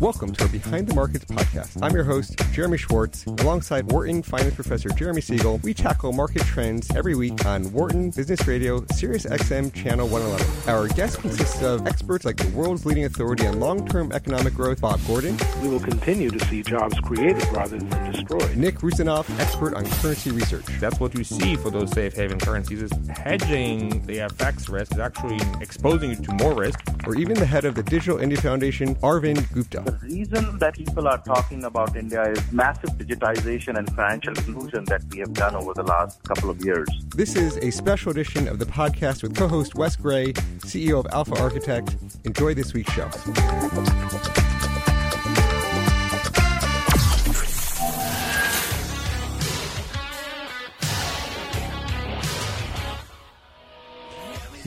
Welcome to our Behind the Markets podcast. I'm your host, Jeremy Schwartz. Alongside Wharton Finance Professor Jeremy Siegel, we tackle market trends every week on Wharton Business Radio, SiriusXM Channel 111. Our guest consists of experts like the world's leading authority on long-term economic growth, Bob Gordon. We will continue to see jobs created rather than destroyed. Nick Rusinoff, expert on currency research. That's what you see for those safe haven currencies is hedging the FX risk, is actually exposing you to more risk. Or even the head of the Digital India Foundation, Arvind Gupta. The reason that people are talking about India is massive digitization and financial inclusion that we have done over the last couple of years. This is a special edition of the podcast with co-host Wes Gray, CEO of Alpha Architect. Enjoy this week's show.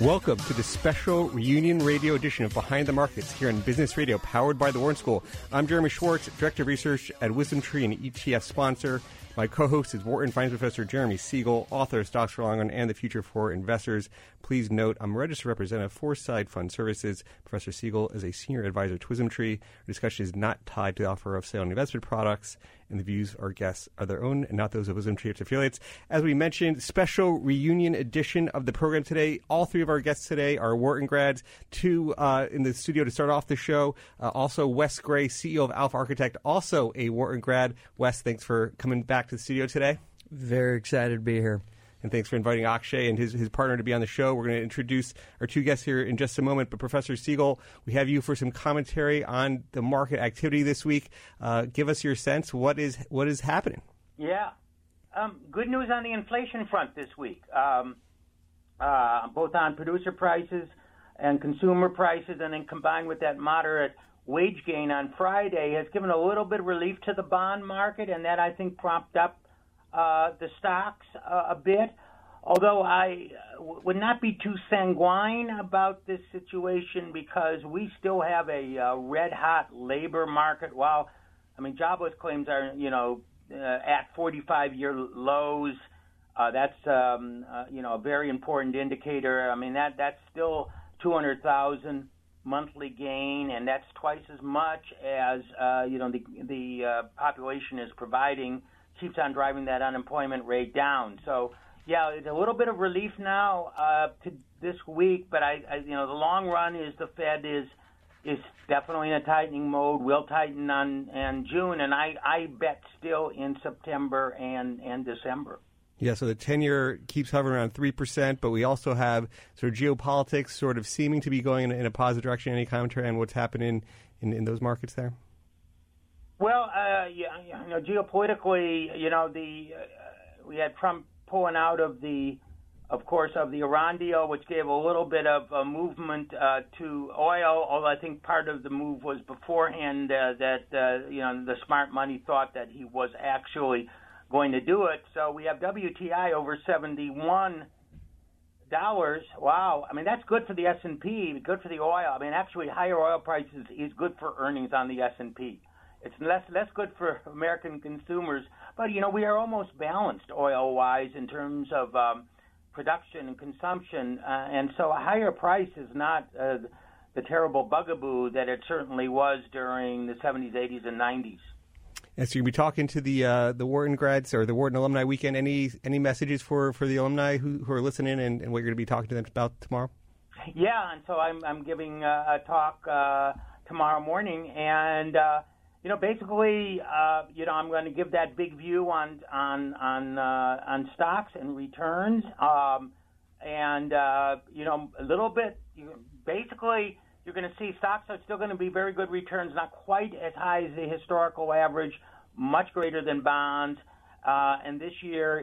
Welcome to the special Reunion Radio edition of Behind the Markets here on Business Radio, powered by the Wharton School. I'm Jeremy Schwartz, Director of Research at WisdomTree and ETF sponsor. My co-host is Wharton Finance Professor Jeremy Siegel, author of Stocks for Long Run and the Future for Investors. Please note, I'm a registered representative of Foreside Fund Services. Professor Siegel is a senior advisor to WisdomTree. Our discussion is not tied to the offer of sale and investment products, and the views of our guests are their own and not those of WisdomTree or its affiliates. As we mentioned, special reunion edition of the program today. All three of our guests today are Wharton grads, two in the studio to start off the show. Also, Wes Gray, CEO of Alpha Architect, also a Wharton grad. Wes, thanks for coming back to the studio today. Very excited to be here. And thanks for inviting Akshay and his partner to be on the show. We're going to introduce our two guests here in just a moment. But Professor Siegel, we have you for some commentary on the market activity this week. Give us your sense. What is happening? Yeah. Good news on the inflation front this week, both on producer prices and consumer prices, and then combined with that moderate wage gain on Friday has given a little bit of relief to the bond market, and that, I think, propped up the stocks a bit, although I would not be too sanguine about this situation because we still have a red-hot labor market. While, I mean, jobless claims are, at 45-year lows. That's, a very important indicator. I mean, that's still 200,000. Monthly gain, and that's twice as much as the population is providing. Keeps on driving that unemployment rate down. So yeah, it's a little bit of relief now to this week, but I the long run is the Fed is definitely in a tightening mode. Will tighten in June, and I bet still in September and December. Yeah, so the 10-year keeps hovering around 3%, but we also have sort of geopolitics sort of seeming to be going in a positive direction. Any commentary on what's happening in those markets there? Well, geopolitically, we had Trump pulling out of the Iran deal, which gave a little bit of a movement to oil, although I think part of the move was beforehand that the smart money thought that he was actually going to do it. So we have WTI over $71. Wow. I mean, that's good for the S&P, good for the oil. I mean, actually, higher oil prices is good for earnings on the S&P. It's less good for American consumers. But, we are almost balanced oil-wise in terms of production and consumption. And so a higher price is not the terrible bugaboo that it certainly was during the 70s, 80s, and 90s. And so you'll be talking to the Wharton grads or the Wharton Alumni Weekend. Any messages for the alumni who are listening and what you're going to be talking to them about tomorrow? Yeah, and so I'm giving a talk tomorrow morning, and I'm going to give that big view on stocks and returns, a little bit. Basically, you're going to see stocks are still going to be very good returns, not quite as high as the historical average, much greater than bonds. And this year,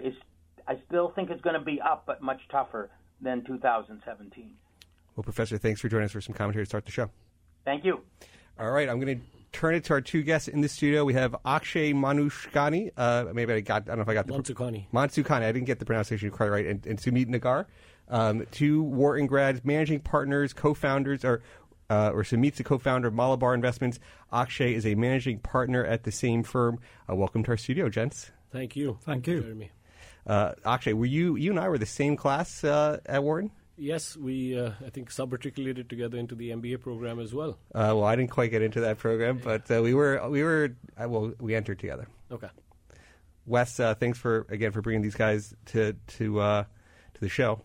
I still think it's going to be up, but much tougher than 2017. Well, Professor, thanks for joining us for some commentary to start the show. Thank you. All right, I'm going to turn it to our two guests in the studio. We have Akshay Mansukhani. I don't know if I got the Mansukhani. I didn't get the pronunciation quite right. And Sumeet Nagar, two Wharton grads, managing partners, co-founders, or Sumeet's the co-founder of Malabar Investments. Akshay is a managing partner at the same firm. Welcome to our studio, gents. Thank you. Thank you. Akshay, were you and I were the same class at Wharton? Yes, we I think sub-matriculated together into the MBA program as well. Well, I didn't quite get into that program, but we entered together. Okay. Wes, thanks for bringing these guys to the show.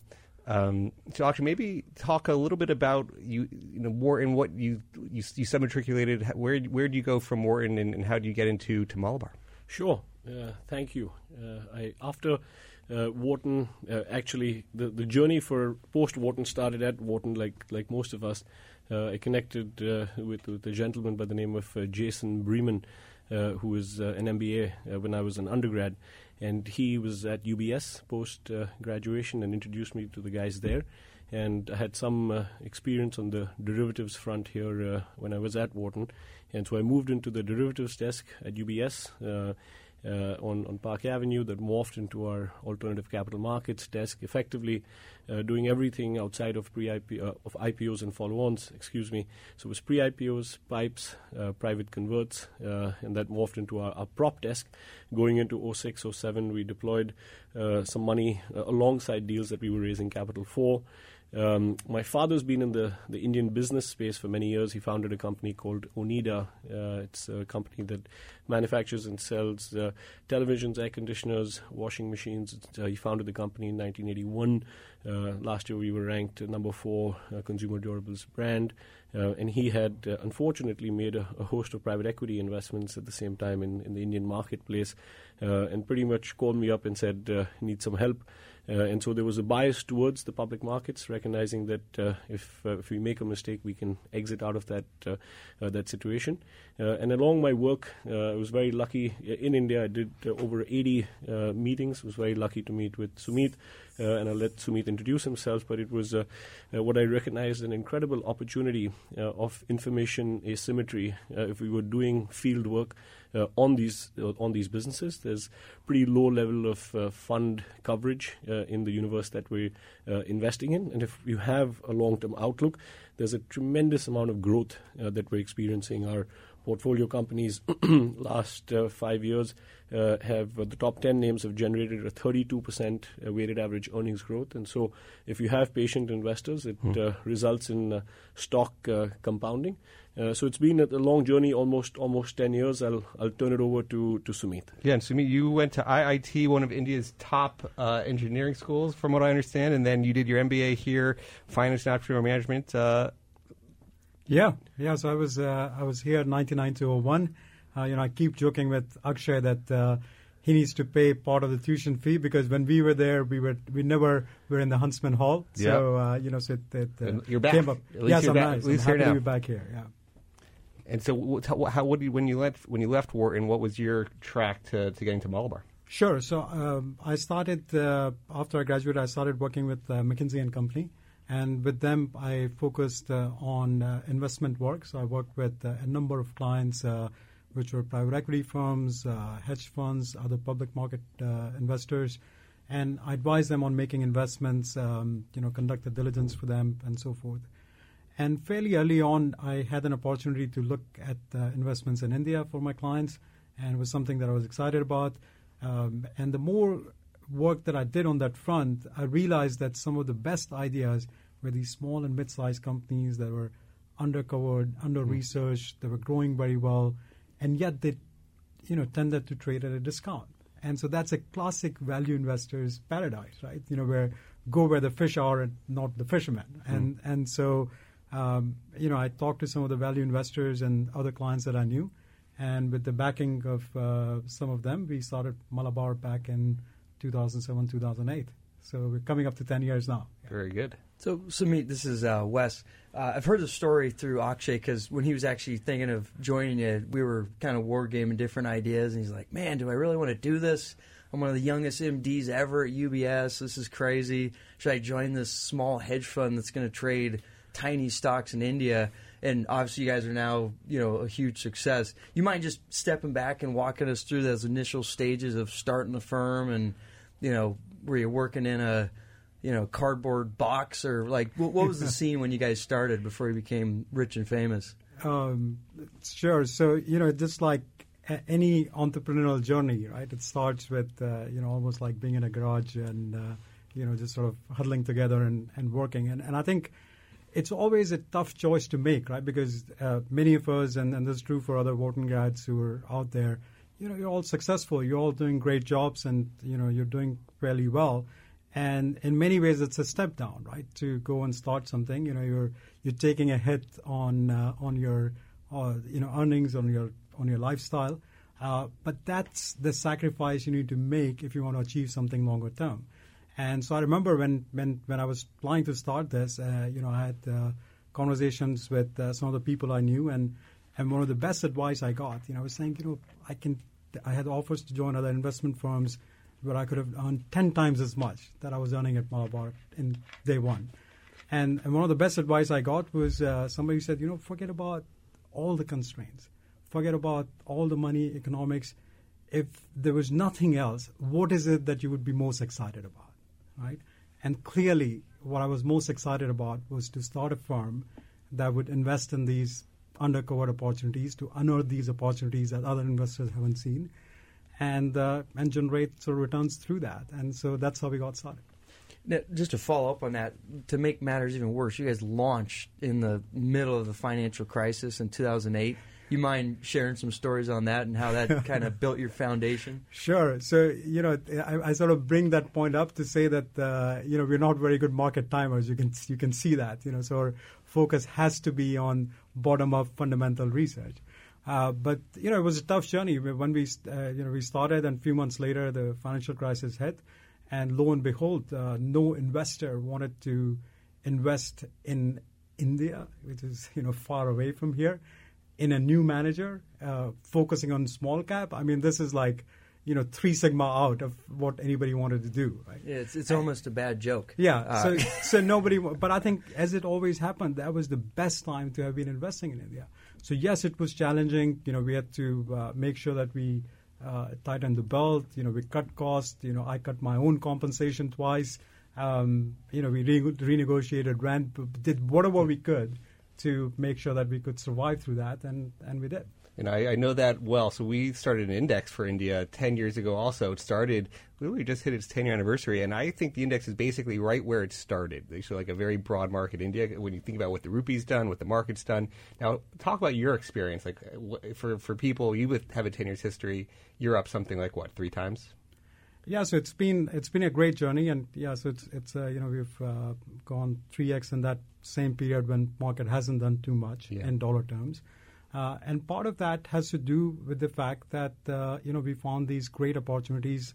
So Akshay, maybe talk a little bit about Wharton, what you sub-matriculated. Where do you go from Wharton, and how do you get into Malabar? Sure. Thank you. After Wharton, actually, the journey for post-Wharton started at Wharton, like most of us. I connected with a gentleman by the name of Jason Breeman, who was an MBA when I was an undergrad. And he was at UBS post-graduation and introduced me to the guys there. And I had some experience on the derivatives front here when I was at Wharton. And so I moved into the derivatives desk at UBS on Park Avenue, that morphed into our alternative capital markets desk, effectively doing everything outside of IPOs and follow-ons. So it was pre-IPOs, PIPEs, private converts, and that morphed into our prop desk. Going into 06, 07, we deployed some money alongside deals that we were raising capital for. My father's been in the Indian business space for many years. He founded a company called Onida. It's a company that manufactures and sells televisions, air conditioners, washing machines. He founded the company in 1981. Last year we were ranked number 4 consumer durables brand. And he had, unfortunately, made a host of private equity investments at the same time in the Indian marketplace, and pretty much called me up and said, need some help. And so there was a bias towards the public markets, recognizing that if we make a mistake, we can exit out of that situation. And along my work, I was very lucky. In India, I did over 80 meetings. I was very lucky to meet with Sumeet, and I'll let Sumeet introduce himself. But it was what I recognized an incredible opportunity of information asymmetry. If we were doing field work on these businesses, there's pretty low level of fund coverage in the universe that we're investing in. And if you have a long-term outlook, there's a tremendous amount of growth that we're experiencing. Our portfolio companies last 5 years have the top 10 names have generated a 32% weighted average earnings growth. And so if you have patient investors, it results in stock compounding. So it's been a long journey, almost 10 years. I'll turn it over to Sumeet. Yeah, and Sumeet, you went to IIT, one of India's top engineering schools, from what I understand, and then you did your MBA here, Finance and Entrepreneurial Management. Yeah. So I was here 1999 to 01. I keep joking with Akshay that he needs to pay part of the tuition fee, because when we were there, we were never in the Huntsman Hall. So so it you're back. Came up. At least yes, you're I'm back. Nice. At least I'm happy now. To be back here. Yeah. And so, when you left Wharton, what was your track to getting to Malabar? Sure. So I started after I graduated. I started working with McKinsey and Company, and with them I focused on investment work. So I worked with a number of clients, which were private equity firms, hedge funds, other public market investors, and I advised them on making investments. Conduct the diligence for them and so forth. And fairly early on, I had an opportunity to look at investments in India for my clients, and it was something that I was excited about. And the more work that I did on that front, I realized that some of the best ideas were these small and mid-sized companies that were undercovered, under-researched, they were growing very well, and yet they tended to trade at a discount. And so that's a classic value investors paradise, right? Where the fish are and not the fishermen. And so... I talked to some of the value investors and other clients that I knew, and with the backing of some of them, we started Malabar back in 2007, 2008. So we're coming up to 10 years now. Yeah. Very good. So, Sumeet, this is Wes. I've heard the story through Akshay, because when he was actually thinking of joining you, we were kind of wargaming different ideas, and he's like, man, do I really want to do this? I'm one of the youngest MDs ever at UBS. This is crazy. Should I join this small hedge fund that's going to trade tiny stocks in India? And obviously you guys are now, a huge success. You mind just stepping back and walking us through those initial stages of starting the firm and, were you working in a, cardboard box, or what was the scene when you guys started before you became rich and famous? Sure. So, just like any entrepreneurial journey, right? It starts with, almost like being in a garage and, just sort of huddling together and working. And I think it's always a tough choice to make, right? Because many of us, and this is true for other Wharton grads who are out there, you're all successful. You're all doing great jobs and, you're doing fairly well. And in many ways, it's a step down, right, to go and start something. You're taking a hit on your, earnings, on your lifestyle. But that's the sacrifice you need to make if you want to achieve something longer term. And so I remember when I was planning to start this, I had conversations with some of the people I knew, and one of the best advice I got, I was saying, I had offers to join other investment firms where I could have earned 10 times as much that I was earning at Malabar in day one. And one of the best advice I got was somebody said, forget about all the constraints. Forget about all the money, economics. If there was nothing else, what is it that you would be most excited about, right? And clearly, what I was most excited about was to start a firm that would invest in these undercovered opportunities, to unearth these opportunities that other investors haven't seen, and generate sort of returns through that. And so that's how we got started. Now, just to follow up on that, to make matters even worse, you guys launched in the middle of the financial crisis in 2008. You mind sharing some stories on that and how that kind of built your foundation? Sure. So, I sort of bring that point up to say that, we're not very good market timers. You can see that, so our focus has to be on bottom-up fundamental research. But, it was a tough journey. When we started, and a few months later, the financial crisis hit. And lo and behold, no investor wanted to invest in India, which is, far away from here, in a new manager focusing on small cap. I mean, this is like, 3 sigma out of what anybody wanted to do, right? Yeah, it's almost a bad joke. Yeah, so nobody... But I think, as it always happened, that was the best time to have been investing in India. So, yes, it was challenging. We had to make sure that we tightened the belt. We cut costs. I cut my own compensation twice. We renegotiated rent, did whatever we could to make sure that we could survive through that, and we did. And I know that well. So we started an index for India 10 years ago also. It started, we just hit its 10-year anniversary, and I think the index is basically right where it started. So like a very broad market in India, when you think about what the rupee's done, what the market's done. Now, talk about your experience. Like for people, you have a 10-year history. You're up something like, what, 3 times? Yeah, so it's been a great journey, and yeah, so it's we've gone 3x in that same period when market hasn't done too much in dollar terms, and part of that has to do with the fact that we found these great opportunities,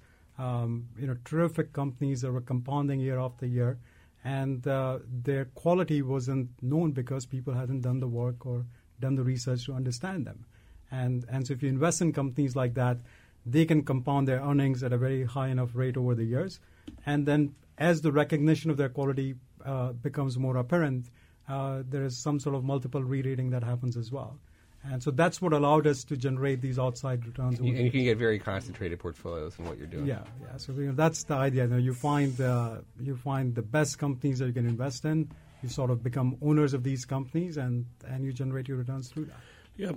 terrific companies that were compounding year after year, and their quality wasn't known because people hadn't done the work or done the research to understand them, and so if you invest in companies like that, they can compound their earnings at a very high enough rate over the years. And then as the recognition of their quality becomes more apparent, there is some sort of multiple re-rating that happens as well. And so that's what allowed us to generate these outside returns. And you can get very concentrated portfolios in what you're doing. Yeah. So that's the idea. You find the best companies that you can invest in. You sort of become owners of these companies, and you generate your returns through that. Yeah.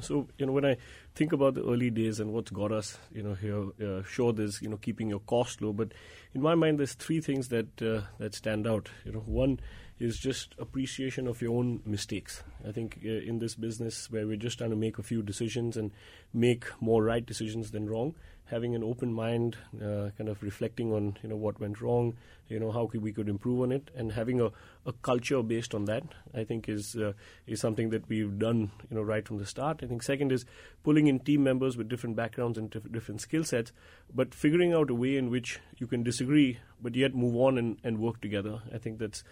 So, when I think about the early days and what's got us, here, sure, there's, keeping your cost low. But in my mind, there's 3 things that stand out. One is just appreciation of your own mistakes. I think in this business where we're just trying to make a few decisions and make more right decisions than wrong, having an open mind, kind of reflecting on, what went wrong, how we could improve on it, and having a culture based on that, I think is something that we've done, right from the start. I think second is pulling in team members with different backgrounds and different skill sets, but figuring out a way in which you can disagree but yet move on and work together. I think that's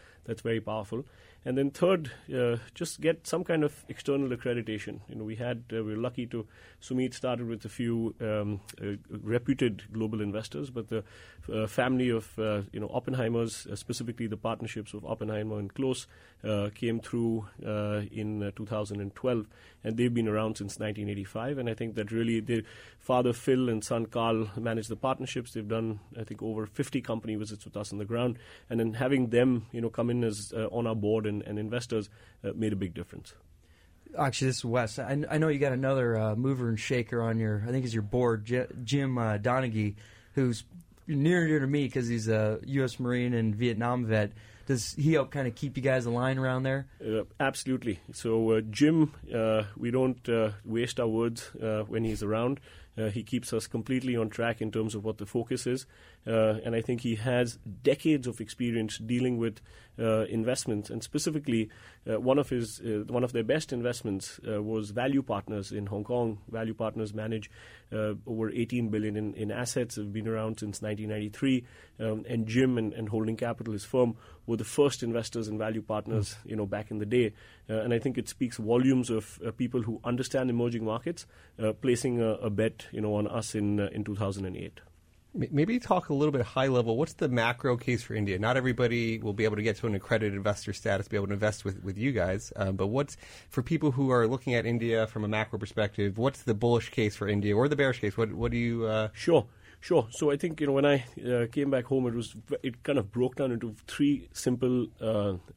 very powerful. And then third, just get some kind of external accreditation. We were lucky to, Sumeet started with a few reputed global investors, but the family of, Oppenheimers, specifically the partnerships of Oppenheimer and Close, came through in 2012, and they've been around since 1985. And I think that really their father, Phil, and son, Carl, manage the partnerships. They've done, I think, over 50 company visits with us on the ground. And then having them, come in as on our board and investors made a big difference. Actually, this is Wes. I know you got another mover and shaker on your, I think it's your board, Jim Donaghy, who's near and dear to me because he's a U.S. Marine and Vietnam vet. Does he help kind of keep you guys aligned around there? Absolutely. So Jim, we don't waste our words when he's around. He keeps us completely on track in terms of what the focus is. And I think he has decades of experience dealing with investments. And specifically, one of their best investments was Value Partners in Hong Kong. Value Partners manage over $18 billion in assets. They've been around since 1993. And Jim and Holding Capital, his firm, were the first investors in Value Partners, back in the day. And I think it speaks volumes of people who understand emerging markets, placing a bet, on us in 2008. Maybe talk a little bit high level. What's the macro case for India? Not everybody will be able to get to an accredited investor status, be able to invest with you guys. But what's, for people who are looking at India from a macro perspective, what's the bullish case for India or the bearish case? What do you... Sure. So I think, when I came back home, it kind of broke down into three simple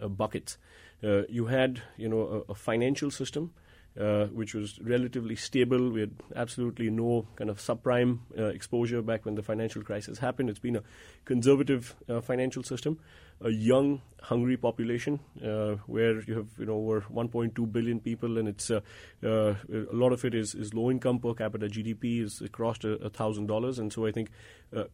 buckets. You had, a financial system, which was relatively stable. We had absolutely no kind of subprime exposure back when the financial crisis happened. It's been a conservative financial system, a young, hungry population where you have, over 1.2 billion people, and it's a lot of it is low income. Per capita GDP is crossed $1,000. And so I think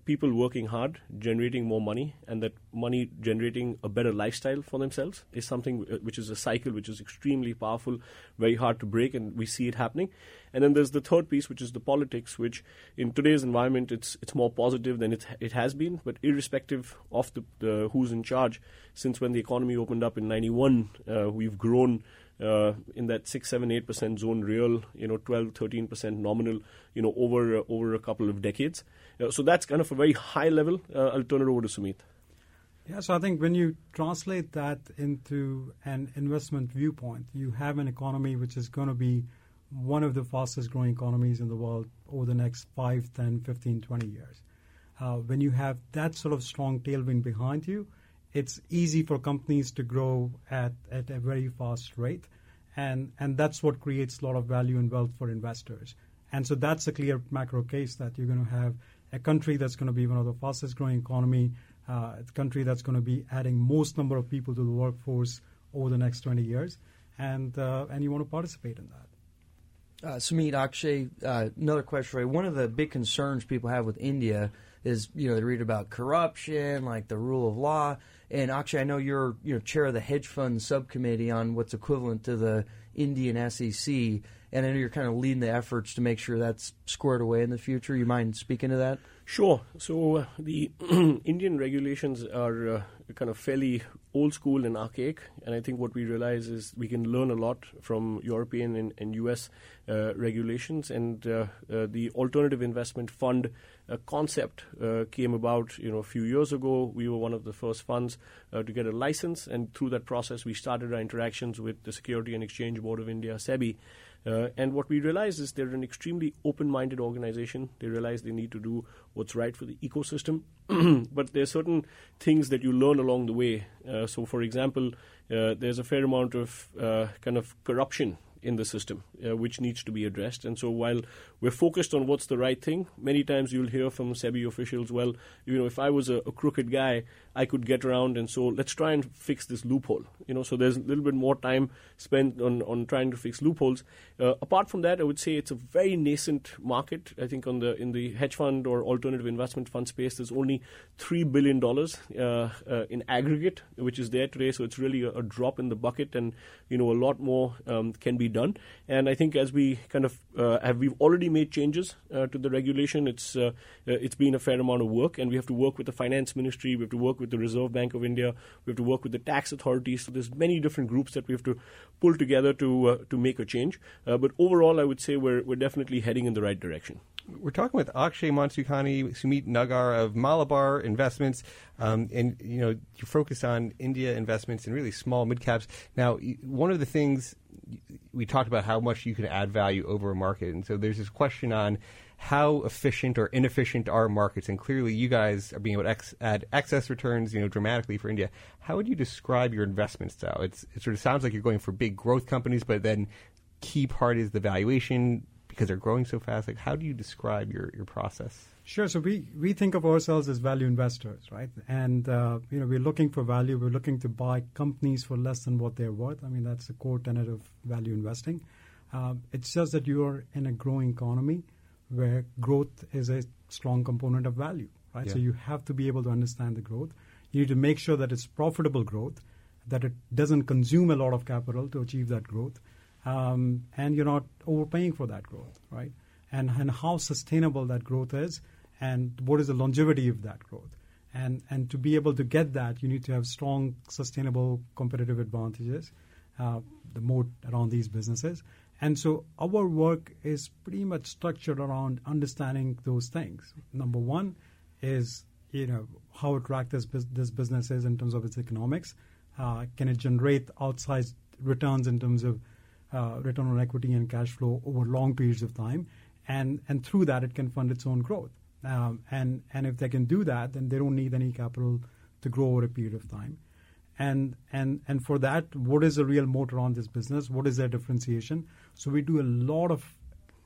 people working hard, generating more money, and that money generating a better lifestyle for themselves is something which is a cycle which is extremely powerful, very hard to break, and we see it happening. And then there's the third piece, which is the politics, which in today's environment, it's more positive than it has been. But irrespective of the who's in charge, since when the economy opened up in 91, we've grown in that 6, 7, 8% zone real, 12, 13% nominal, over a couple of decades. So that's kind of a very high level. I'll turn it over to Sumeet. Yeah, so I think when you translate that into an investment viewpoint, you have an economy which is going to be one of the fastest growing economies in the world over the next 5, 10, 15, 20 years. When you have that sort of strong tailwind behind you, it's easy for companies to grow at a very fast rate, and that's what creates a lot of value and wealth for investors. And so that's a clear macro case that you're going to have a country that's going to be one of the fastest growing economy, a country that's going to be adding most number of people to the workforce over the next 20 years, and you want to participate in that. Sumeet, Akshay, another question for you. One of the big concerns people have with India is, they read about corruption, like the rule of law. And Akshay, I know you're chair of the hedge fund subcommittee on what's equivalent to the Indian SEC, and I know you're kind of leading the efforts to make sure that's squared away in the future. You mind speaking to that? Sure. So the Indian regulations are kind of fairly old school and archaic, and I think what we realize is we can learn a lot from European and U.S. Regulations, and the alternative investment fund concept came about a few years ago. We were one of the first funds to get a license, and through that process we started our interactions with the Security and Exchange Board of India, SEBI. And what we realized is they're an extremely open-minded organization. They realize they need to do what's right for the ecosystem. But there are certain things that you learn along the way. So, for example, there's a fair amount of kind of corruption in the system, which needs to be addressed. And so while we're focused on what's the right thing, many times you'll hear from SEBI officials, well, if I was a crooked guy, I could get around, and so let's try and fix this loophole. So there's a little bit more time spent on trying to fix loopholes. Apart from that, I would say it's a very nascent market. I think in the hedge fund or alternative investment fund space, there's only $3 billion in aggregate, which is there today. So it's really a drop in the bucket, and a lot more can be done. And I think as we kind of we've already made changes to the regulation. It's been a fair amount of work, and we have to work with the finance ministry. We have to work with the Reserve Bank of India. We have to work with the tax authorities. So there's many different groups that we have to pull together to make a change. But overall, I would say we're definitely heading in the right direction. We're talking with Akshay Mansukhani, Sumeet Nagar of Malabar Investments, and you focus on India investments and really small mid caps. Now, one of the things we talked about how much you can add value over a market, and so there's this question on how efficient or inefficient are markets, and clearly you guys are being able to add excess returns, dramatically for India. How would you describe your investment style? It sort of sounds like you're going for big growth companies, but then key part is the valuation because they're growing so fast? Like, how do you describe your process? Sure. So we think of ourselves as value investors, right? And, we're looking for value. We're looking to buy companies for less than what they're worth. I mean, that's the core tenet of value investing. It's just that you are in a growing economy where growth is a strong component of value, right? Yeah. So you have to be able to understand the growth. You need to make sure that it's profitable growth, that it doesn't consume a lot of capital to achieve that growth. And you're not overpaying for that growth, right? And how sustainable that growth is. And what is the longevity of that growth? And to be able to get that, you need to have strong, sustainable competitive advantages, the moat around these businesses. And so our work is pretty much structured around understanding those things. Number one is, how attractive this business is in terms of its economics. Can it generate outsized returns in terms of return on equity and cash flow over long periods of time? And through that, it can fund its own growth. And if they can do that, then they don't need any capital to grow over a period of time. And for that, what is the real moat around this business? What is their differentiation? So we do a lot of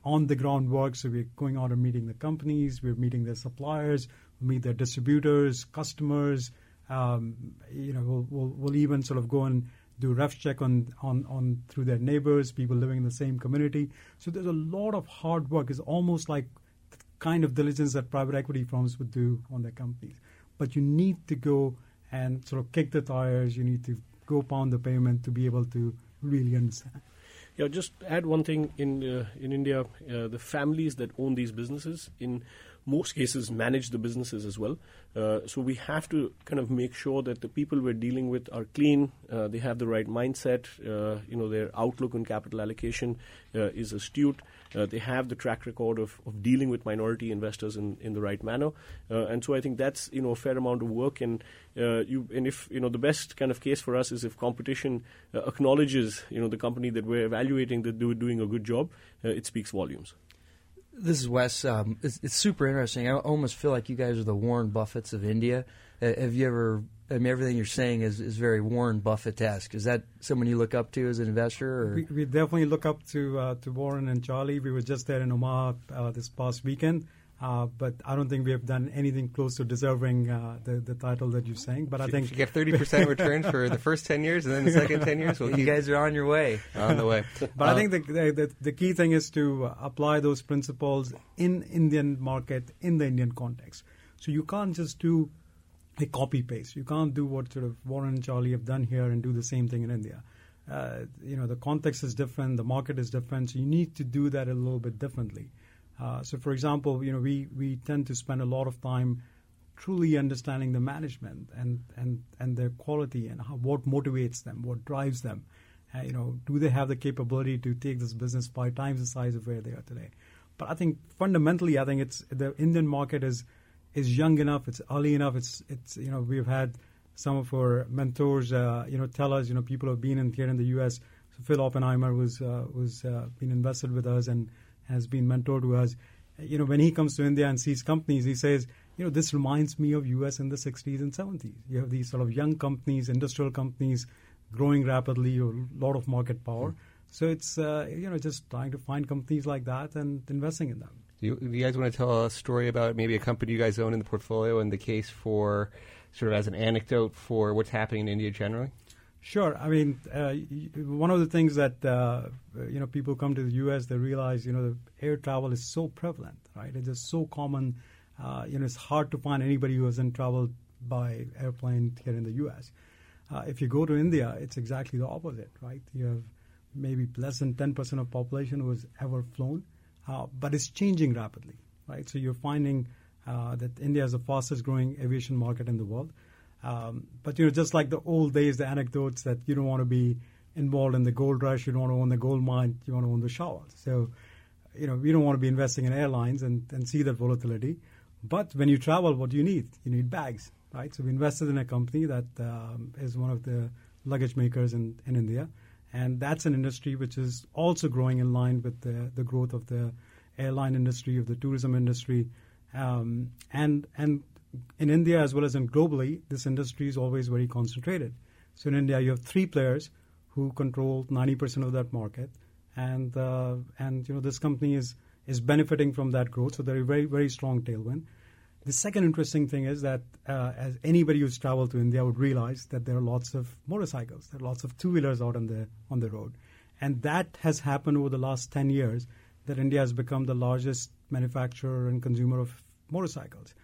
on-the-ground work. So we're going out and meeting the companies. We're meeting their suppliers. We meet their distributors, customers. We'll even sort of go and do ref check on through their neighbors, people living in the same community. So there's a lot of hard work. It's almost like the kind of diligence that private equity firms would do on their companies. But you need to go and sort of kick the tires. You need to go pound the pavement to be able to really understand. Yeah, just add one thing. In India, the families that own these businesses, in most cases, manage the businesses as well. So we have to kind of make sure that the people we're dealing with are clean, they have the right mindset, their outlook on capital allocation is astute, they have the track record of dealing with minority investors in the right manner. And so I think that's, a fair amount of work. And if the best kind of case for us is if competition acknowledges, the company that we're evaluating that they're doing a good job, it speaks volumes. This is Wes. It's super interesting. I almost feel like you guys are the Warren Buffetts of India. Everything you're saying is very Warren Buffett-esque. Is that someone you look up to as an investor? Or? We definitely look up to Warren and Charlie. We were just there in Omaha this past weekend, but I don't think we have done anything close to deserving the title that you're saying. But I think you get 30% return for the first 10 years, and then the second 10 years. Well, you guys are on your way. On the way. But I think the key thing is to apply those principles in Indian market, in the Indian context. So you can't just do a copy-paste. You can't do what sort of Warren and Charlie have done here and do the same thing in India. The context is different. The market is different. So you need to do that a little bit differently. So, for example, we tend to spend a lot of time truly understanding the management and their quality and what motivates them, what drives them. Do they have the capability to take this business 5 times the size of where they are today? But I think fundamentally, it's the Indian market is young enough, it's early enough, it's we've had some of our mentors, tell us, people have been here in the U.S. So Phil Oppenheimer was been invested with us and has been mentored to us. When he comes to India and sees companies, he says, this reminds me of U.S. in the 60s and 70s. You have these sort of young companies, industrial companies, growing rapidly, a lot of market power. So it's, just trying to find companies like that and investing in them. Do you guys want to tell a story about maybe a company you guys own in the portfolio and the case for sort of as an anecdote for what's happening in India generally? Sure. I mean, one of the things that, people come to the U.S., they realize, the air travel is so prevalent, right? It's just so common. It's hard to find anybody who hasn't traveled by airplane here in the U.S. If you go to India, it's exactly the opposite, right? You have maybe less than 10% of population who has ever flown. But it's changing rapidly, right? So you're finding that India is the fastest growing aviation market in the world. But, just like the old days, the anecdotes that you don't want to be involved in the gold rush, you don't want to own the gold mine, you want to own the shovel. So, we don't want to be investing in airlines and see that volatility. But when you travel, what do you need? You need bags, right? So we invested in a company that is one of the luggage makers in India. And that's an industry which is also growing in line with the growth of the airline industry, of the tourism industry. And in India, as well as in globally, this industry is always very concentrated. So in India, you have 3 players who control 90% of that market. and you know, this company is benefiting from that growth. So there is a very, very strong tailwind. The second interesting thing is that as anybody who's traveled to India would realize that there are lots of motorcycles, there are lots of two-wheelers out on the road. And that has happened over the last 10 years, that India has become the largest manufacturer and consumer of motorcycles.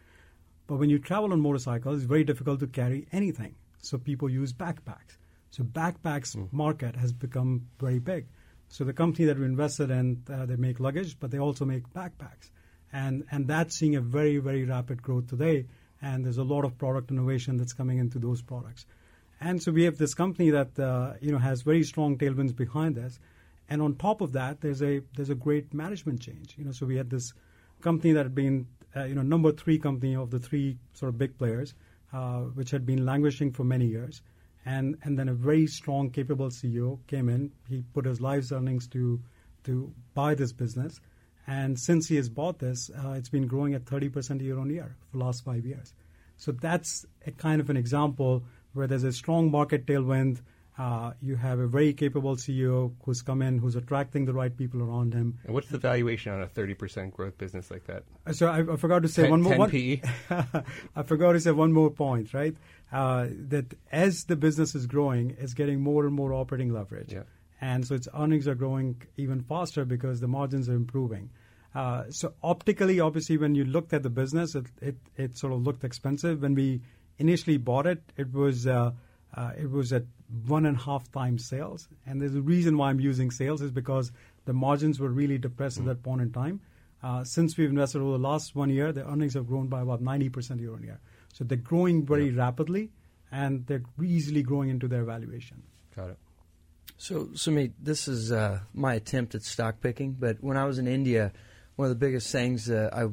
But when you travel on motorcycles, it's very difficult to carry anything. So people use backpacks. So backpacks market has become very big. So the company that we invested in, they make luggage, but they also make backpacks. And that's seeing a very, very rapid growth today. And there's a lot of product innovation that's coming into those products. And so we have this company that you know, has very strong tailwinds behind us. And on top of that, there's a great management change. You know, so we had this company that had been you know, number three company of the three sort of big players, which had been languishing for many years. And then a very strong, capable CEO came in. He put his life's earnings to buy this business. And since he has bought this, it's been growing at 30% year on year for the last 5 years. So that's a kind of an example where there's a strong market tailwind. You have a very capable CEO who's come in, who's attracting the right people around him. And what's the valuation on a 30% growth business like that? So I forgot to say 10, one more. 10 PE? I forgot to say one more point, right? That as the business is growing, it's getting more and more operating leverage. Yeah. And so its earnings are growing even faster because the margins are improving. So optically, obviously, when you looked at the business, it sort of looked expensive. When we initially bought it, it was at 1.5 times sales. And there's a reason why I'm using sales is because the margins were really depressed at that point in time. Since we've invested over the last 1 year, the earnings have grown by about 90% year on year. So they're growing very rapidly, and they're easily growing into their valuation. Got it. So, Sumeet, this is my attempt at stock picking, but when I was in India, one of the biggest things I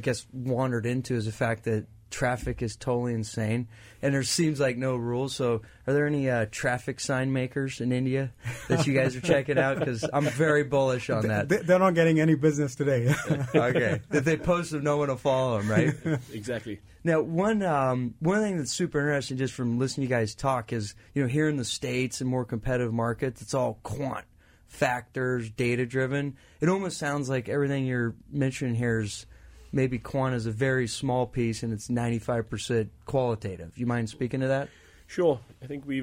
guess wandered into is the fact that traffic is totally insane, and there seems like no rules. So are there any traffic sign makers in India that you guys are checking out? Because I'm very bullish on that. They're not getting any business today. Okay. If they post them, no one will follow them, right? Exactly. Now, one thing that's super interesting just from listening to you guys talk is, you know, here in the States and more competitive markets, it's all quant factors, data-driven. It almost sounds like everything you're mentioning here is maybe quant is a very small piece and it's 95% qualitative. You mind speaking to that? Sure. I think we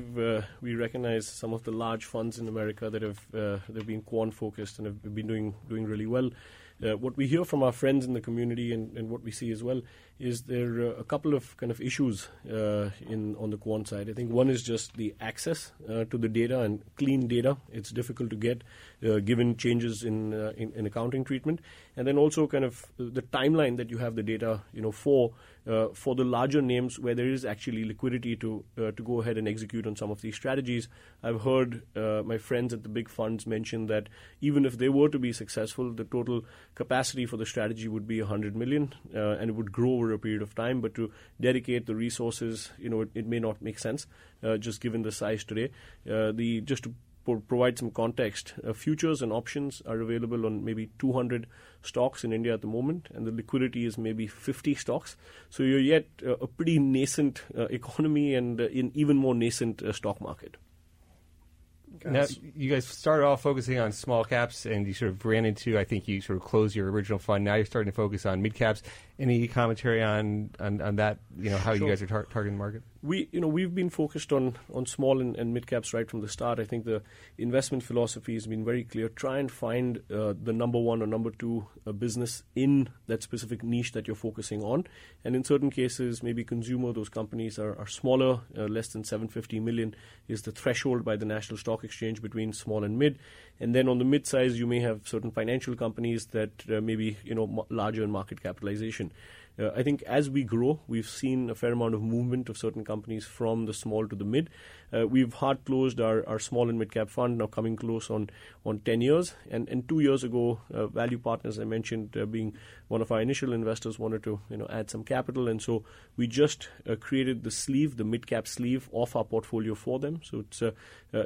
recognize some of the large funds in America that have they've been quant-focused and have been doing really well. What we hear from our friends in the community and what we see as well is there are a couple of kind of issues on the quant side. I think one is just the access to the data and clean data. It's difficult to get given changes in accounting treatment. And then also kind of the timeline that you have the data, you know, for the larger names where there is actually liquidity to go ahead and execute on some of these strategies. I've heard my friends at the big funds mention that even if they were to be successful, the total capacity for the strategy would be $100 million, and it would grow over a period of time. But to dedicate the resources, you know, it may not make sense just given the size today. Provide some context, futures and options are available on maybe 200 stocks in India at the moment, and the liquidity is maybe 50 stocks. So you're yet a pretty nascent economy and in even more nascent stock market. Now, you guys started off focusing on small caps, and you sort of ran into, I think you sort of closed your original fund. Now you're starting to focus on mid caps. Any commentary on that, you know, how you guys are targeting the market? We've been focused on small and mid caps right from the start. I think the investment philosophy has been very clear. Try and find the number one or number two business in that specific niche that you're focusing on. And in certain cases, maybe consumer, those companies are smaller. Less than $750 million is the threshold by the National Stock Exchange between small and mid. And then on the mid size, you may have certain financial companies that maybe, you know, larger in market capitalization. I think as we grow, we've seen a fair amount of movement of certain companies from the small to the mid. We've hard closed our small and mid-cap fund, now coming close on 10 years. And 2 years ago, Value Partners, I mentioned, being one of our initial investors wanted to, add some capital. And so we just created the sleeve, the mid-cap sleeve of our portfolio for them. So it's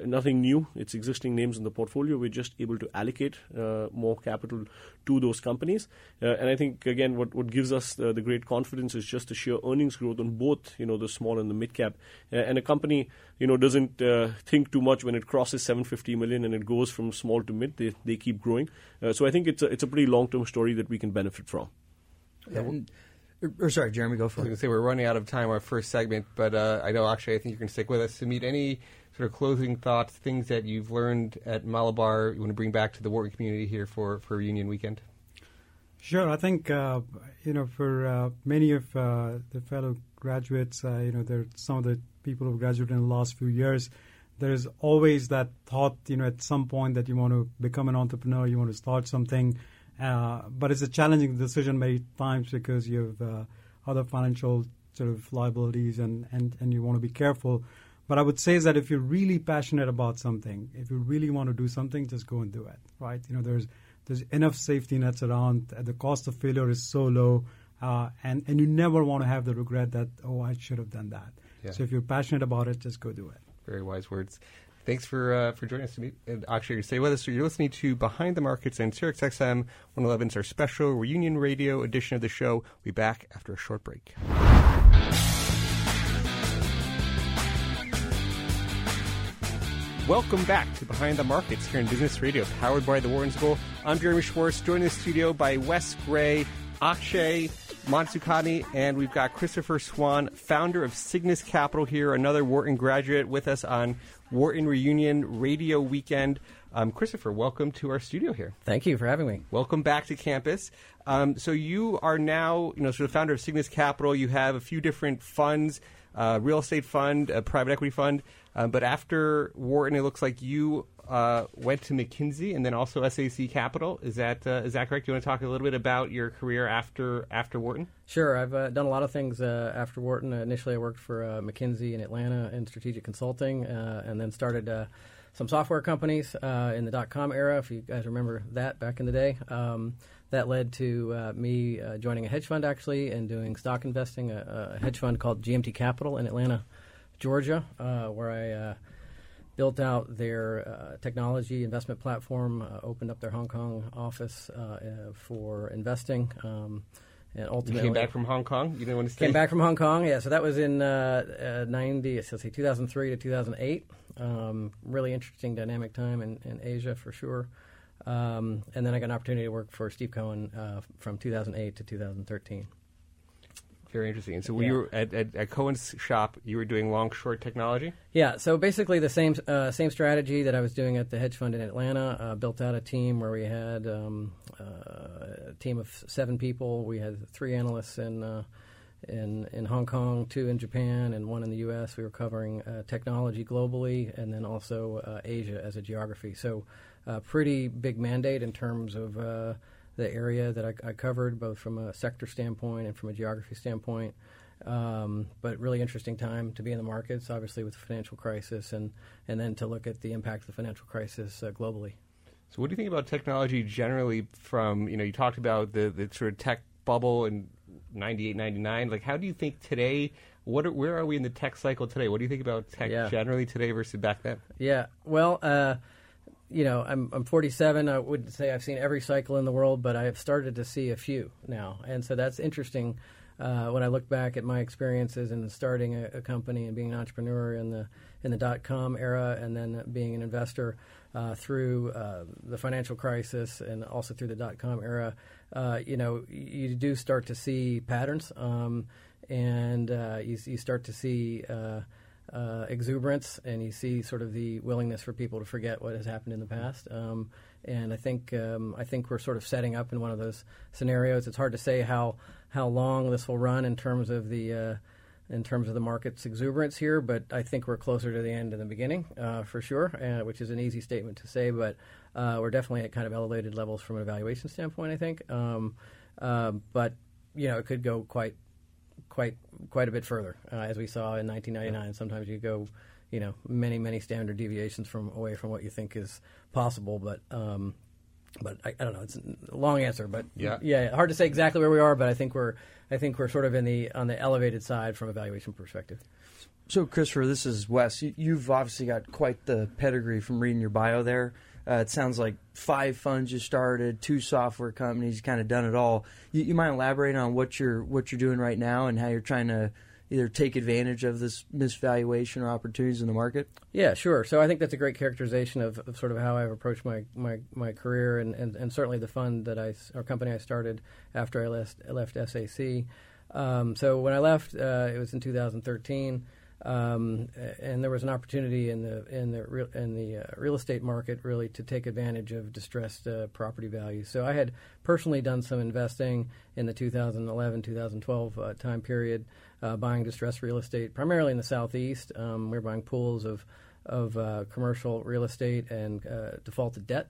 nothing new. It's existing names in the portfolio. We're just able to allocate more capital to those companies. And I think, again, what gives us the great confidence is just the sheer earnings growth on both, the small and the mid-cap. And a company, doesn't think too much when it crosses $750 million and it goes from small to mid. They keep growing. So I think it's a pretty long-term story that we can benefit from. Sorry, Jeremy, go for it. I was going to say we're running out of time, our first segment, but I know, Akshay, I think you're going to stick with us. Sumeet, any sort of closing thoughts, things that you've learned at Malabar you want to bring back to the Wharton community here for Reunion Weekend? Sure. I think, for many of the fellow graduates, there are some of the people who graduated in the last few years, there is always that thought, at some point that you want to become an entrepreneur, you want to start something. But it's a challenging decision many times because you have other financial sort of liabilities and you want to be careful. But I would say is that if you're really passionate about something, if you really want to do something, just go and do it, right? There's enough safety nets around. The cost of failure is so low, and you never want to have the regret that, I should have done that. Yeah. So if you're passionate about it, just go do it. Very wise words. Thanks for joining us, Sumeet. And Akshay, stay with us. You're listening to Behind the Markets and SiriusXM 111's our special Reunion Radio edition of the show. We'll be back after a short break. Welcome back to Behind the Markets here in Business Radio, powered by the Wharton School. I'm Jeremy Schwartz, joined in the studio by Wes Gray, Akshay Mansukhani, and we've got Christopher Swan, founder of Cygnus Capital here, another Wharton graduate with us on Wharton Reunion Radio Weekend. Christopher, welcome to our studio here. Thank you for having me. Welcome back to campus. So you are now, sort of founder of Cygnus Capital. You have a few different funds, real estate fund, a private equity fund. But after Wharton, it looks like you went to McKinsey and then also SAC Capital. Is that correct? You want to talk a little bit about your career after Wharton? Sure. I've done a lot of things after Wharton. Initially, I worked for McKinsey in Atlanta in strategic consulting, and then started some software companies in the .com era, if you guys remember that back in the day. That led to me joining a hedge fund, actually, and doing stock investing, a hedge fund called GMT Capital in Atlanta, Georgia, where I built out their technology investment platform, opened up their Hong Kong office for investing. And ultimately, you came back from Hong Kong? You didn't want to stay? Came back from Hong Kong, yeah. So that was in 2003 to 2008. Really interesting dynamic time in Asia for sure. And then I got an opportunity to work for Steve Cohen from 2008 to 2013. Very interesting. And so when you were at Cohen's shop, you were doing long-short technology? Yeah. So basically the same strategy that I was doing at the hedge fund in Atlanta. Built out a team where we had a team of 7 people. We had 3 analysts in Hong Kong, 2 in Japan, and 1 in the U.S. We were covering technology globally and then also Asia as a geography. So a pretty big mandate in terms of the area that I covered, both from a sector standpoint and from a geography standpoint. But really interesting time to be in the markets, obviously, with the financial crisis and then to look at the impact of the financial crisis globally. So what do you think about technology generally from, you talked about the sort of tech bubble in 98, 99. Like, how do you think today, where are we in the tech cycle today? What do you think about tech generally today versus back then? Yeah, well, I'm 47. I wouldn't say I've seen every cycle in the world, but I have started to see a few now. And so that's interesting when I look back at my experiences in starting a company and being an entrepreneur in the .com era and then being an investor through the financial crisis and also through the .com era. You do start to see patterns and you start to see exuberance, and you see sort of the willingness for people to forget what has happened in the past. And I think we're sort of setting up in one of those scenarios. It's hard to say how long this will run in terms of the market's exuberance here, but I think we're closer to the end than the beginning for sure, which is an easy statement to say, but we're definitely at kind of elevated levels from an evaluation standpoint, I think. But it could go quite a bit further, as we saw in 1999. Yeah. Sometimes you go, many standard deviations away from what you think is possible. But But I don't know. It's a long answer, but yeah, hard to say exactly where we are. But I think we're sort of on the elevated side from a valuation perspective. So, Christopher, this is Wes. You've obviously got quite the pedigree from reading your bio there. It sounds like 5 funds you started, 2 software companies. You kind of done it all. You mind elaborating on what you're doing right now and how you're trying to either take advantage of this misvaluation or opportunities in the market? Yeah, sure. So I think that's a great characterization of sort of how I've approached my career and certainly the fund or company I started after I left SAC. So when I left, it was in 2013, and there was an opportunity in the real estate market really to take advantage of distressed property values. So I had personally done some investing in the 2011-2012 time period. Buying distressed real estate, primarily in the Southeast. We were buying pools of commercial real estate and defaulted debt,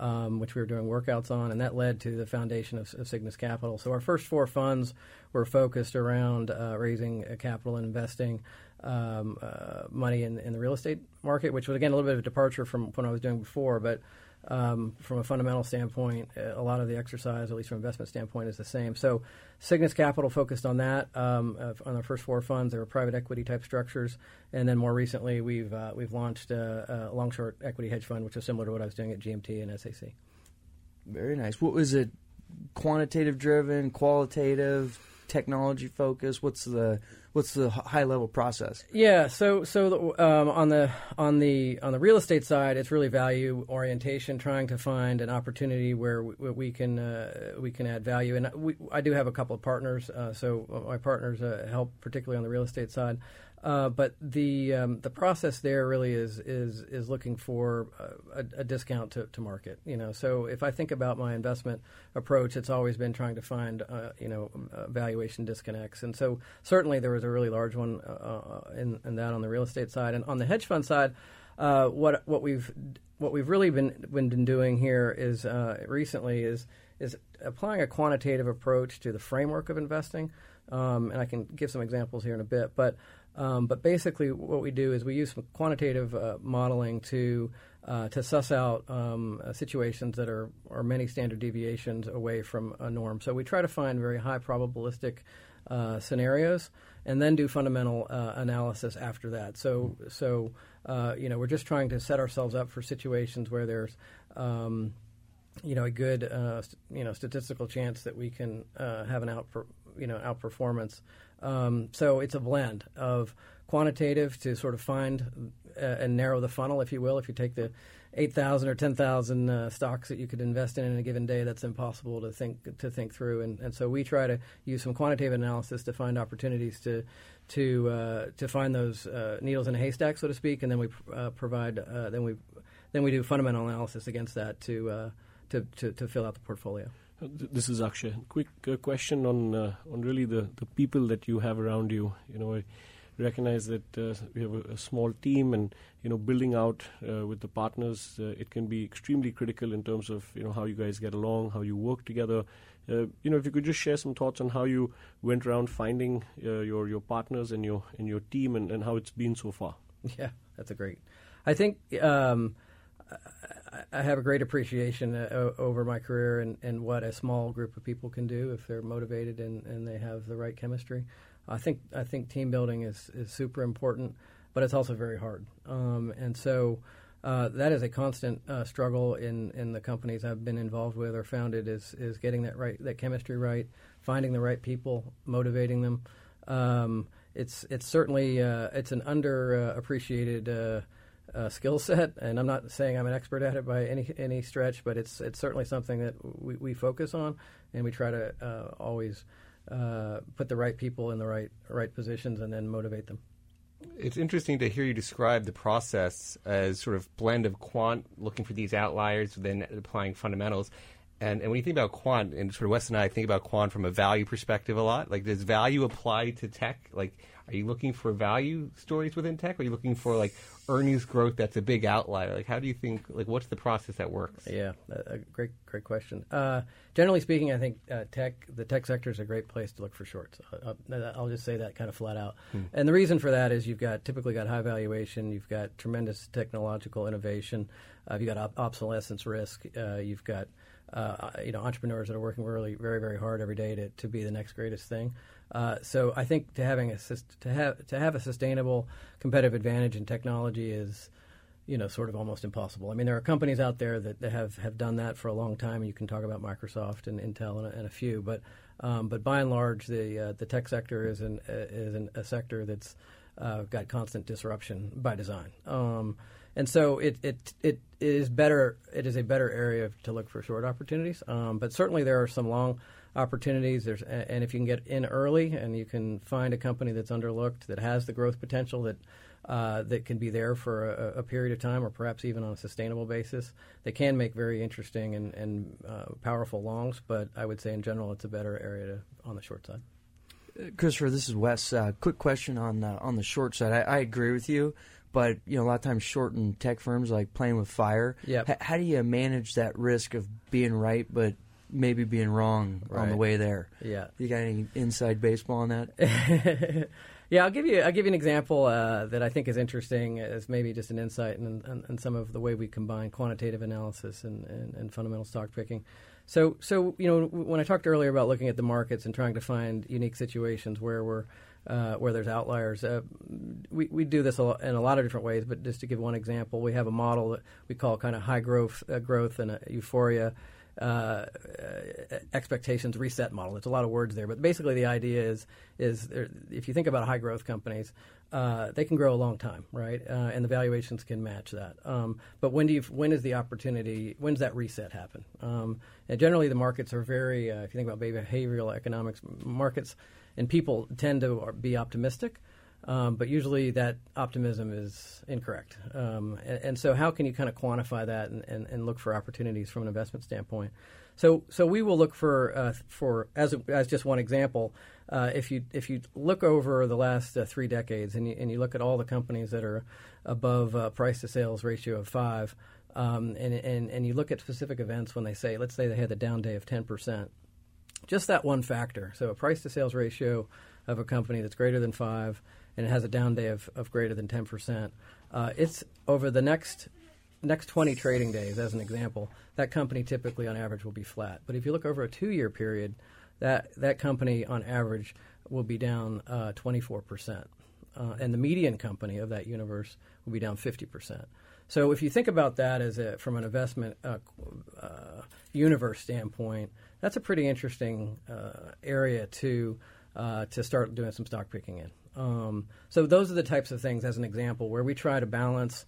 which we were doing workouts on, and that led to the foundation of Cygnus Capital. So our first 4 funds were focused around raising capital and investing money in the real estate market, which was, again, a little bit of a departure from what I was doing before, but from a fundamental standpoint, a lot of the exercise, at least from an investment standpoint, is the same. So Cygnus Capital focused on that, on our first 4 funds. They were private equity type structures. And then more recently, we've launched a long-short equity hedge fund, which is similar to what I was doing at GMT and SAC. Very nice. What was it? Quantitative driven, qualitative, technology focused? What's the high-level process? Yeah, on the real estate side, it's really value orientation, trying to find an opportunity where we can add value. And I do have a couple of partners, so my partners help particularly on the real estate side. But the process there really is looking for a discount to market. So if I think about my investment approach, it's always been trying to find valuation disconnects. And so certainly there was a really large one in that on the real estate side, and on the hedge fund side, what we've really been doing here is recently is applying a quantitative approach to the framework of investing, and I can give some examples here in a bit. But basically, what we do is we use some quantitative modeling to suss out situations that are many standard deviations away from a norm. So we try to find very high probabilistic scenarios, and then do fundamental analysis after that. So we're just trying to set ourselves up for situations where there's a good statistical chance that we can have an outperformance. So it's a blend of quantitative to sort of find and narrow the funnel, if you will. If you take the 8,000 or 10,000 stocks that you could invest in a given day, that's impossible to think through, and so we try to use some quantitative analysis to find opportunities to find those needles in a haystack, so to speak, and then we provide do fundamental analysis against that to fill out the portfolio. This is Akshay. Quick question on really the people that you have around you. I recognize that we have a small team, and building out with the partners, it can be extremely critical in terms of how you guys get along, how you work together. If you could just share some thoughts on how you went around finding your partners and your team, and how it's been so far. Yeah, that's a great. I think I have a great appreciation over my career and what a small group of people can do if they're motivated and they have the right chemistry. I think team building is super important, but it's also very hard. And so that is a constant struggle in the companies I've been involved with or founded is getting that chemistry right, finding the right people, motivating them. It's certainly it's an underappreciated skill set, and I'm not saying I'm an expert at it by any stretch, but it's certainly something that we focus on, and we try to always put the right people in the right positions and then motivate them. It's interesting to hear you describe the process as sort of blend of quant, looking for these outliers, then applying fundamentals. And when you think about quant, and sort of Wes and I think about quant from a value perspective a lot, like does value apply to tech? Like Are you looking for value stories within tech? Or are you looking for like earnings growth that's a big outlier? Like, how do you think? Like, what's the process that works? Yeah, great question. Generally speaking, I think the tech sector is a great place to look for shorts. I'll just say that kind of flat out. And the reason for that is you've got typically got high valuation, you've got tremendous technological innovation, you've got obsolescence risk, you've got entrepreneurs that are working really very, very hard every day to be the next greatest thing. So I think to have a sustainable competitive advantage in technology is, sort of almost impossible. I mean, there are companies out there that have done that for a long time. You can talk about Microsoft and Intel and a few, but by and large, the tech sector is a sector that's got constant disruption by design. And so it is a better area to look for short opportunities. But certainly there are some long opportunities. And if you can get in early and you can find a company that's underlooked, that has the growth potential that can be there for a period of time or perhaps even on a sustainable basis, they can make very interesting and powerful longs. But I would say in general it's a better area on the short side. Christopher, this is Wes. Quick question on the short side. I agree with you. But a lot of times short in tech firms like playing with fire. Yep. How do you manage that risk of being right but maybe being wrong on the way there? Yeah. You got any inside baseball on that? Yeah, I'll give you an example that I think is interesting as maybe just an insight and some of the way we combine quantitative analysis and fundamental stock picking. So when I talked earlier about looking at the markets and trying to find unique situations where there's outliers. We do this in a lot of different ways, but just to give one example, we have a model that we call kind of high growth and euphoria expectations reset model. It's a lot of words there, but basically the idea is if you think about high growth companies, they can grow a long time, right? And the valuations can match that. But when does that reset happen? And generally the markets are very, if you think about behavioral economics, markets and people tend to be optimistic, but usually that optimism is incorrect. And so how can you kind of quantify that and look for opportunities from an investment standpoint? So we will look for just one example, if you look over the last 3 decades and you look at all the companies that are above price to sales ratio of 5, and you look at specific events when let's say they had the down day of 10%. Just that one factor. So a price-to-sales ratio of a company that's greater than 5 and it has a down day of greater than 10%. It's over the next 20 trading days, as an example, that company typically on average will be flat. But if you look over a 2-year period, that company on average will be down 24%. And the median company of that universe will be down 50%. So if you think about that from an investment universe standpoint, that's a pretty interesting area to start doing some stock picking in. So those are the types of things, as an example, where we try to balance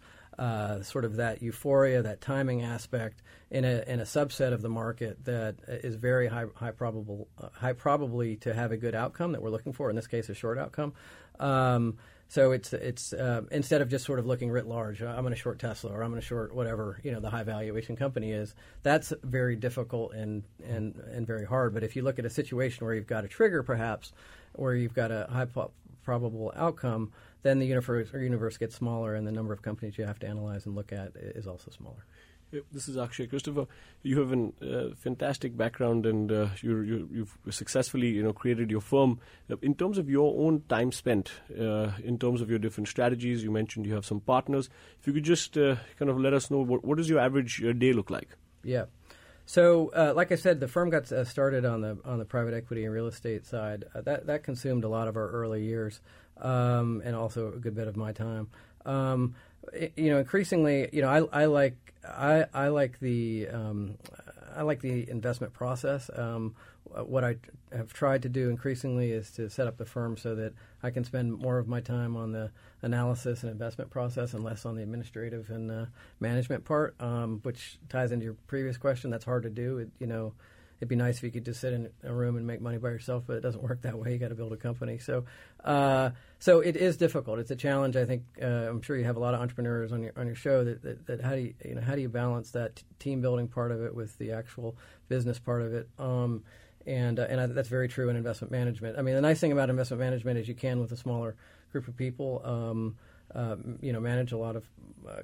sort of that euphoria, that timing aspect in a subset of the market that is very high probability to have a good outcome that we're looking for. In this case, a short outcome. So it's instead of just sort of looking writ large, I'm going to short Tesla or I'm going to short whatever the high valuation company is. That's very difficult and very hard. But if you look at a situation where you've got a trigger, perhaps, where you've got a high probable outcome, then the universe gets smaller, and the number of companies you have to analyze and look at is also smaller. This is Akshay. Christopher, you have a fantastic background, and you've successfully created your firm. In terms of your own time spent, in terms of your different strategies, you mentioned you have some partners. If you could just kind of let us know, what does your average day look like? Yeah. So, like I said, the firm got started on the private equity and real estate side. That consumed a lot of our early years, and also a good bit of my time. Increasingly, I like the investment process. What I have tried to do increasingly is to set up the firm so that I can spend more of my time on the analysis and investment process and less on the administrative and management part, which ties into your previous question. That's hard to do. It'd be nice if you could just sit in a room and make money by yourself, but it doesn't work that way. You got to build a company. So it is difficult. It's a challenge. I think I'm sure you have a lot of entrepreneurs on your show that how do you balance that team building part of it with the actual business part of it? And that's very true in investment management. I mean, the nice thing about investment management is you can, with a smaller group of people, manage a lot of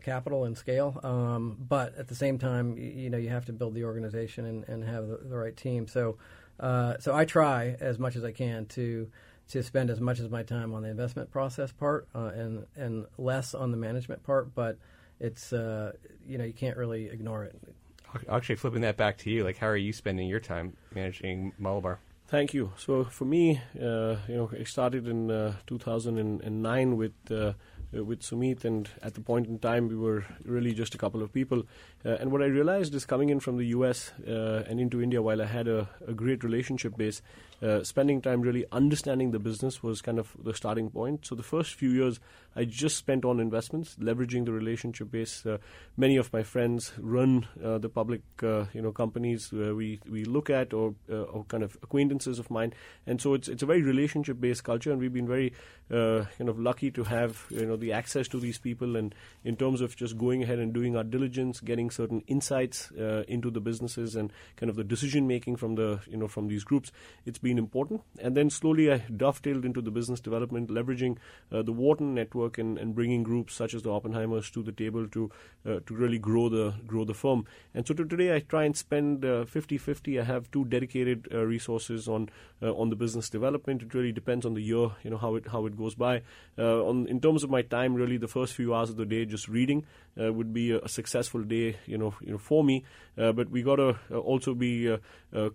capital and scale. But at the same time, you have to build the organization and have the right team. So I try as much as I can to spend as much as my time on the investment process part and less on the management part. But it's you can't really ignore it. Actually, flipping that back to you, like, how are you spending your time managing Malabar? Thank you. So for me, I started in 2009 with Sumeet, and at the point in time, we were really just a couple of people. And what I realized is, coming in from the U.S. And into India, while I had a great relationship base, spending time really understanding the business was kind of the starting point. So the first few years, I just spent on investments, leveraging the relationship base. Many of my friends run the public companies we look at, or kind of acquaintances of mine. And so it's a very relationship-based culture, and we've been very lucky to have the access to these people, and in terms of just going ahead and doing our diligence, getting certain insights into the businesses and kind of the decision making from the from these groups, it's been important. And then slowly I dovetailed into the business development, leveraging the Wharton network and bringing groups such as the Oppenheimers to the table to really grow the firm. And so to today I try and spend 50-50. I have two dedicated resources on the business development. It really depends on the year, how it goes by. In terms of my time, really the first few hours of the day just reading would be a successful day, for me. But we got to also be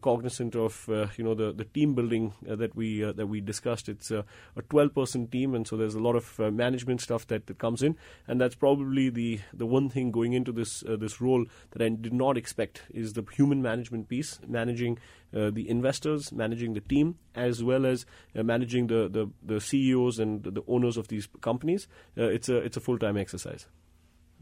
cognizant of the team building that we discussed. It's a 12-person team, and so there's a lot of management stuff that comes in, and that's probably the one thing going into this role that I did not expect, is the human management piece, managing the investors, managing the team, as well as managing the CEOs and the owners of these companies. It's a full-time exercise.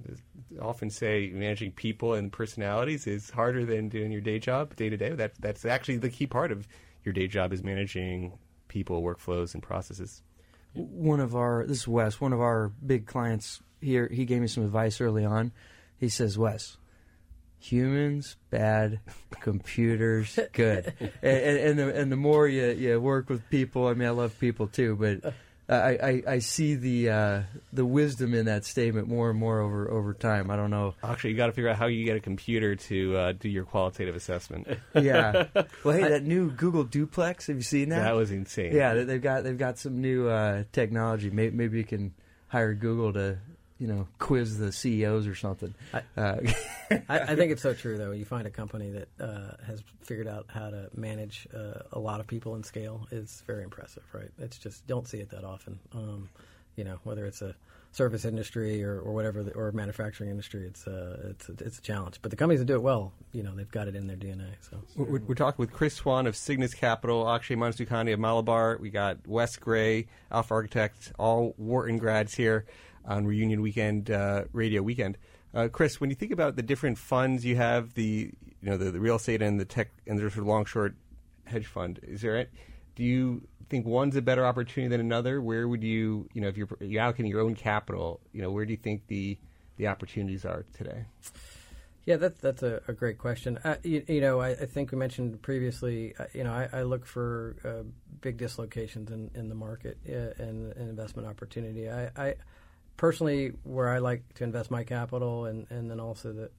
I often say managing people and personalities is harder than doing your day job day to day. That's actually the key part of your day job, is managing people, workflows, and processes. One of our big clients here, he gave me some advice early on. He says, "Wes, humans bad, computers good." and the more you work with people, I mean, I love people too, but I see the wisdom in that statement more and more over time. I don't know. Actually, you got to figure out how you get a computer to do your qualitative assessment. Yeah. Well, hey, that new Google Duplex. Have you seen that? That was insane. Yeah, they've got some new technology. Maybe you can hire Google to quiz the CEOs or something. I think it's so true, though. You find a company that has figured out how to manage a lot of people and scale is very impressive, right? It's just, don't see it that often. Whether it's a service industry or whatever, or manufacturing industry, it's a challenge. But the companies that do it well, they've got it in their DNA. So we're talking with Chris Swan of Cygnus Capital, Akshay Mansukhani of Malabar. We got Wes Gray, Alpha Architect, all Wharton grads here on Reunion Weekend, Radio Weekend. Chris, when you think about the different funds you have, the real estate and the tech, and there's a long short hedge fund, do you think one's a better opportunity than another? Where would you, if you're allocating your own capital, where do you think the opportunities are today? Yeah, that's a great question. I think we mentioned previously, I look for big dislocations in the market and investment opportunity. I personally, where I like to invest my capital, and then also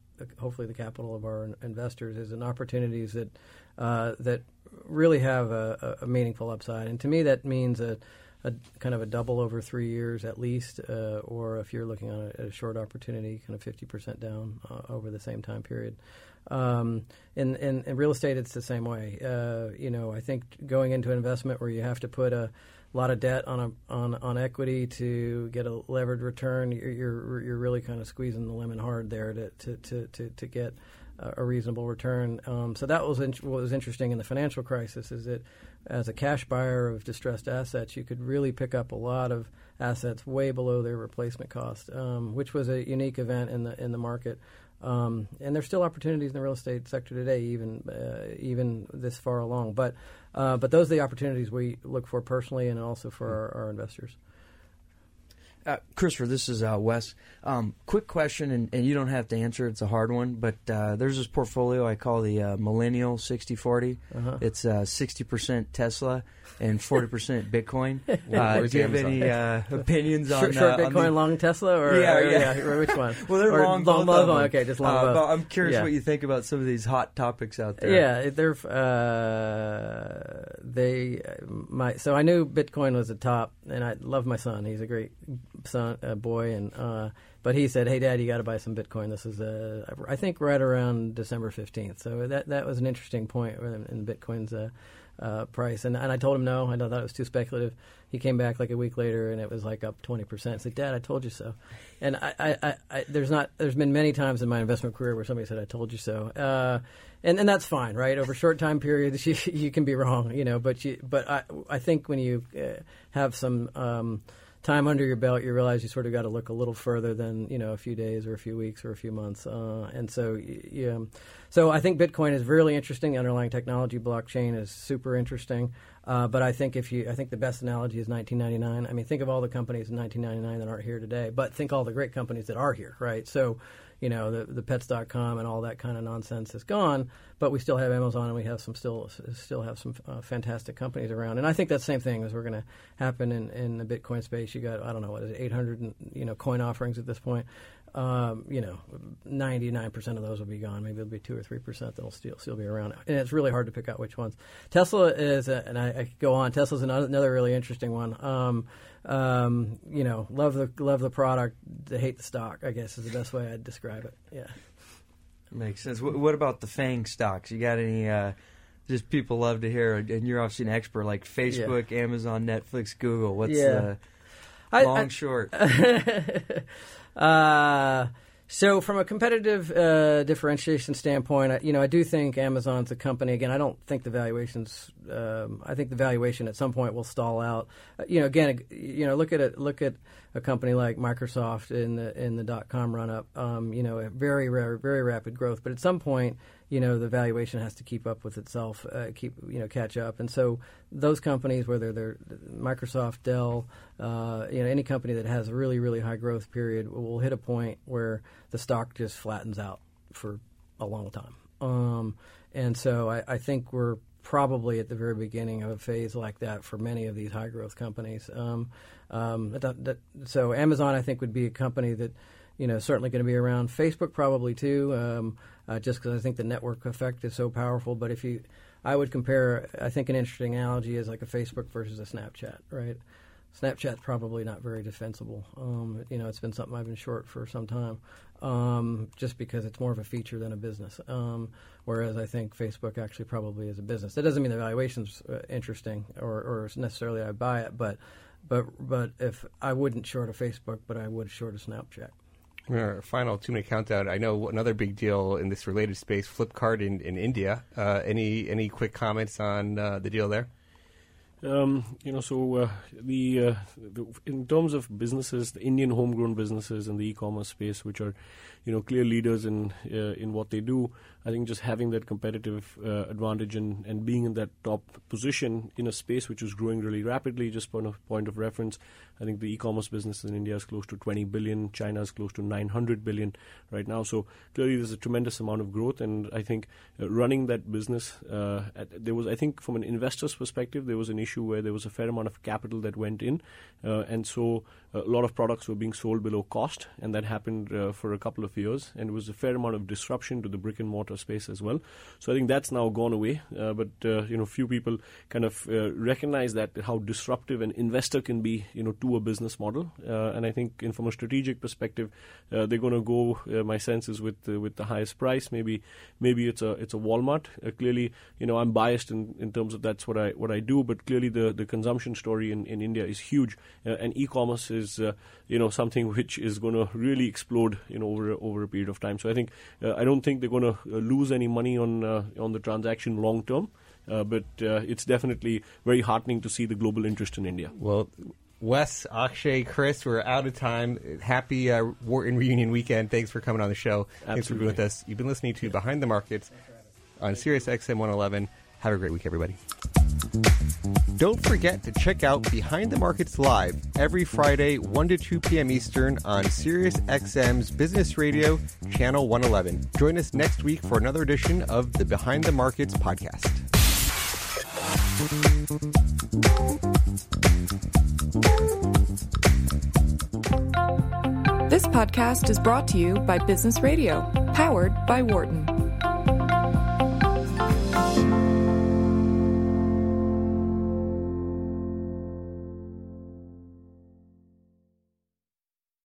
hopefully the capital of our investors, is in opportunities that really have a meaningful upside. And to me, that means a kind of a double over 3 years at least, or if you're looking on a short opportunity, kind of 50% down over the same time period. In real estate, it's the same way. I think going into an investment where you have to put a lot of debt on equity to get a levered return, you're really kind of squeezing the lemon hard there to get a reasonable return. So that was what was interesting in the financial crisis, is that as a cash buyer of distressed assets, you could really pick up a lot of assets way below their replacement cost, which was a unique event in the market. And there's still opportunities in the real estate sector today, even this far along. But those are the opportunities we look for personally, and also for our investors. Christopher, this is Wes. Quick question, and you don't have to answer. It's a hard one, but there's this portfolio I call the millennial 60-40. Uh-huh. It's 60% Tesla and 40% Bitcoin. Do you have any opinions on short Bitcoin, on the... long Tesla, or or which one? Well, they're or long both. Okay, just long both. I'm curious what you think about some of these hot topics out there. Yeah, they're So I knew Bitcoin was the top, and I love my son. He's a great son, boy, and but he said, "Hey, Dad, you got to buy some Bitcoin." This is I think right around December 15th. So that was an interesting point in Bitcoin's price. And I told him no. I thought it was too speculative. He came back like a week later, and it was like up 20%. I said, "Dad, I told you so." And there's been many times in my investment career where somebody said, "I told you so," and that's fine, right? Over short time periods, you can be wrong, you know. But I think when you have some time under your belt, you realize you sort of got to look a little further than, you know, a few days or a few weeks or a few months. So I think Bitcoin is really interesting. The underlying technology, blockchain, is super interesting. But I think the best analogy is 1999. I mean, think of all the companies in 1999 that aren't here today, but think all the great companies that are here, right? So, you know, the pets.com and all that kind of nonsense is gone, but we still have Amazon, and we have still have some fantastic companies around. And I think that same thing is going to happen in the Bitcoin space. You got, I don't know, what is it, 800, you know, coin offerings at this point. 99% of those will be gone. Maybe it'll be 2 or 3% that'll still be around. And it's really hard to pick out which ones. Tesla is, and I could go on. Tesla's another really interesting one. You know, love the product, hate the stock, I guess, is the best way I'd describe it. Yeah, makes sense. What about the FANG stocks? You got any? Just people love to hear, and you're obviously an expert. Like Facebook, yeah. Amazon, Netflix, Google. What's short? So from a competitive differentiation standpoint, I do think Amazon's a company. Again, I don't think the valuations. I think the valuation at some point will stall out. Look at a company like Microsoft in the .com run up. Very rapid growth, but at some point, you know, the valuation has to keep up with itself, catch up. And so those companies, whether they're Microsoft, Dell, any company that has a really, really high growth period will hit a point where the stock just flattens out for a long time. And so I think we're probably at the very beginning of a phase like that for many of these high growth companies. So Amazon, I think, would be a company that, you know, certainly going to be around. Facebook probably too, just because I think the network effect is so powerful. But I would compare, I think an interesting analogy is like a Facebook versus a Snapchat, right? Snapchat's probably not very defensible. It's been something I've been short for some time, just because it's more of a feature than a business. Whereas I think Facebook actually probably is a business. That doesn't mean the valuation's interesting or necessarily I buy it, but if I wouldn't short a Facebook, but I would short a Snapchat. Our final 2-minute countdown. I know another big deal in this related space, Flipkart in India. Any quick comments on the deal there? In terms of businesses, the Indian homegrown businesses in the e-commerce space, which are, clear leaders in what they do, I think just having that competitive advantage and being in that top position in a space which is growing really rapidly, just point of reference, I think the e-commerce business in India is close to 20 billion, China is close to 900 billion right now. So clearly there's a tremendous amount of growth, and I think running that business, from an investor's perspective, there was an issue where there was a fair amount of capital that went in, and so a lot of products were being sold below cost, and that happened for a couple of years, and it was a fair amount of disruption to the brick and mortar space as well. So I think that's now gone away, but few people kind of recognize that how disruptive an investor can be, to a business model, and I think from a strategic perspective, they're going to go. My sense is with the highest price, maybe it's a Walmart. Clearly, I'm biased in terms of that's what I do, but clearly the consumption story in India is huge, and e-commerce is something which is going to really explode over a period of time. So I think I don't think they're going to lose any money on the transaction long term, but it's definitely very heartening to see the global interest in India. Well, Wes, Akshay, Chris, we're out of time. Happy Wharton Reunion weekend. Thanks for coming on the show. Absolutely. Thanks for being with us. You've been listening to Behind the Markets on SiriusXM 111. Have a great week, everybody. Don't forget to check out Behind the Markets Live every Friday, 1 to 2 p.m. Eastern on SiriusXM's Business Radio, Channel 111. Join us next week for another edition of the Behind the Markets podcast. This podcast is brought to you by Business Radio, powered by Wharton.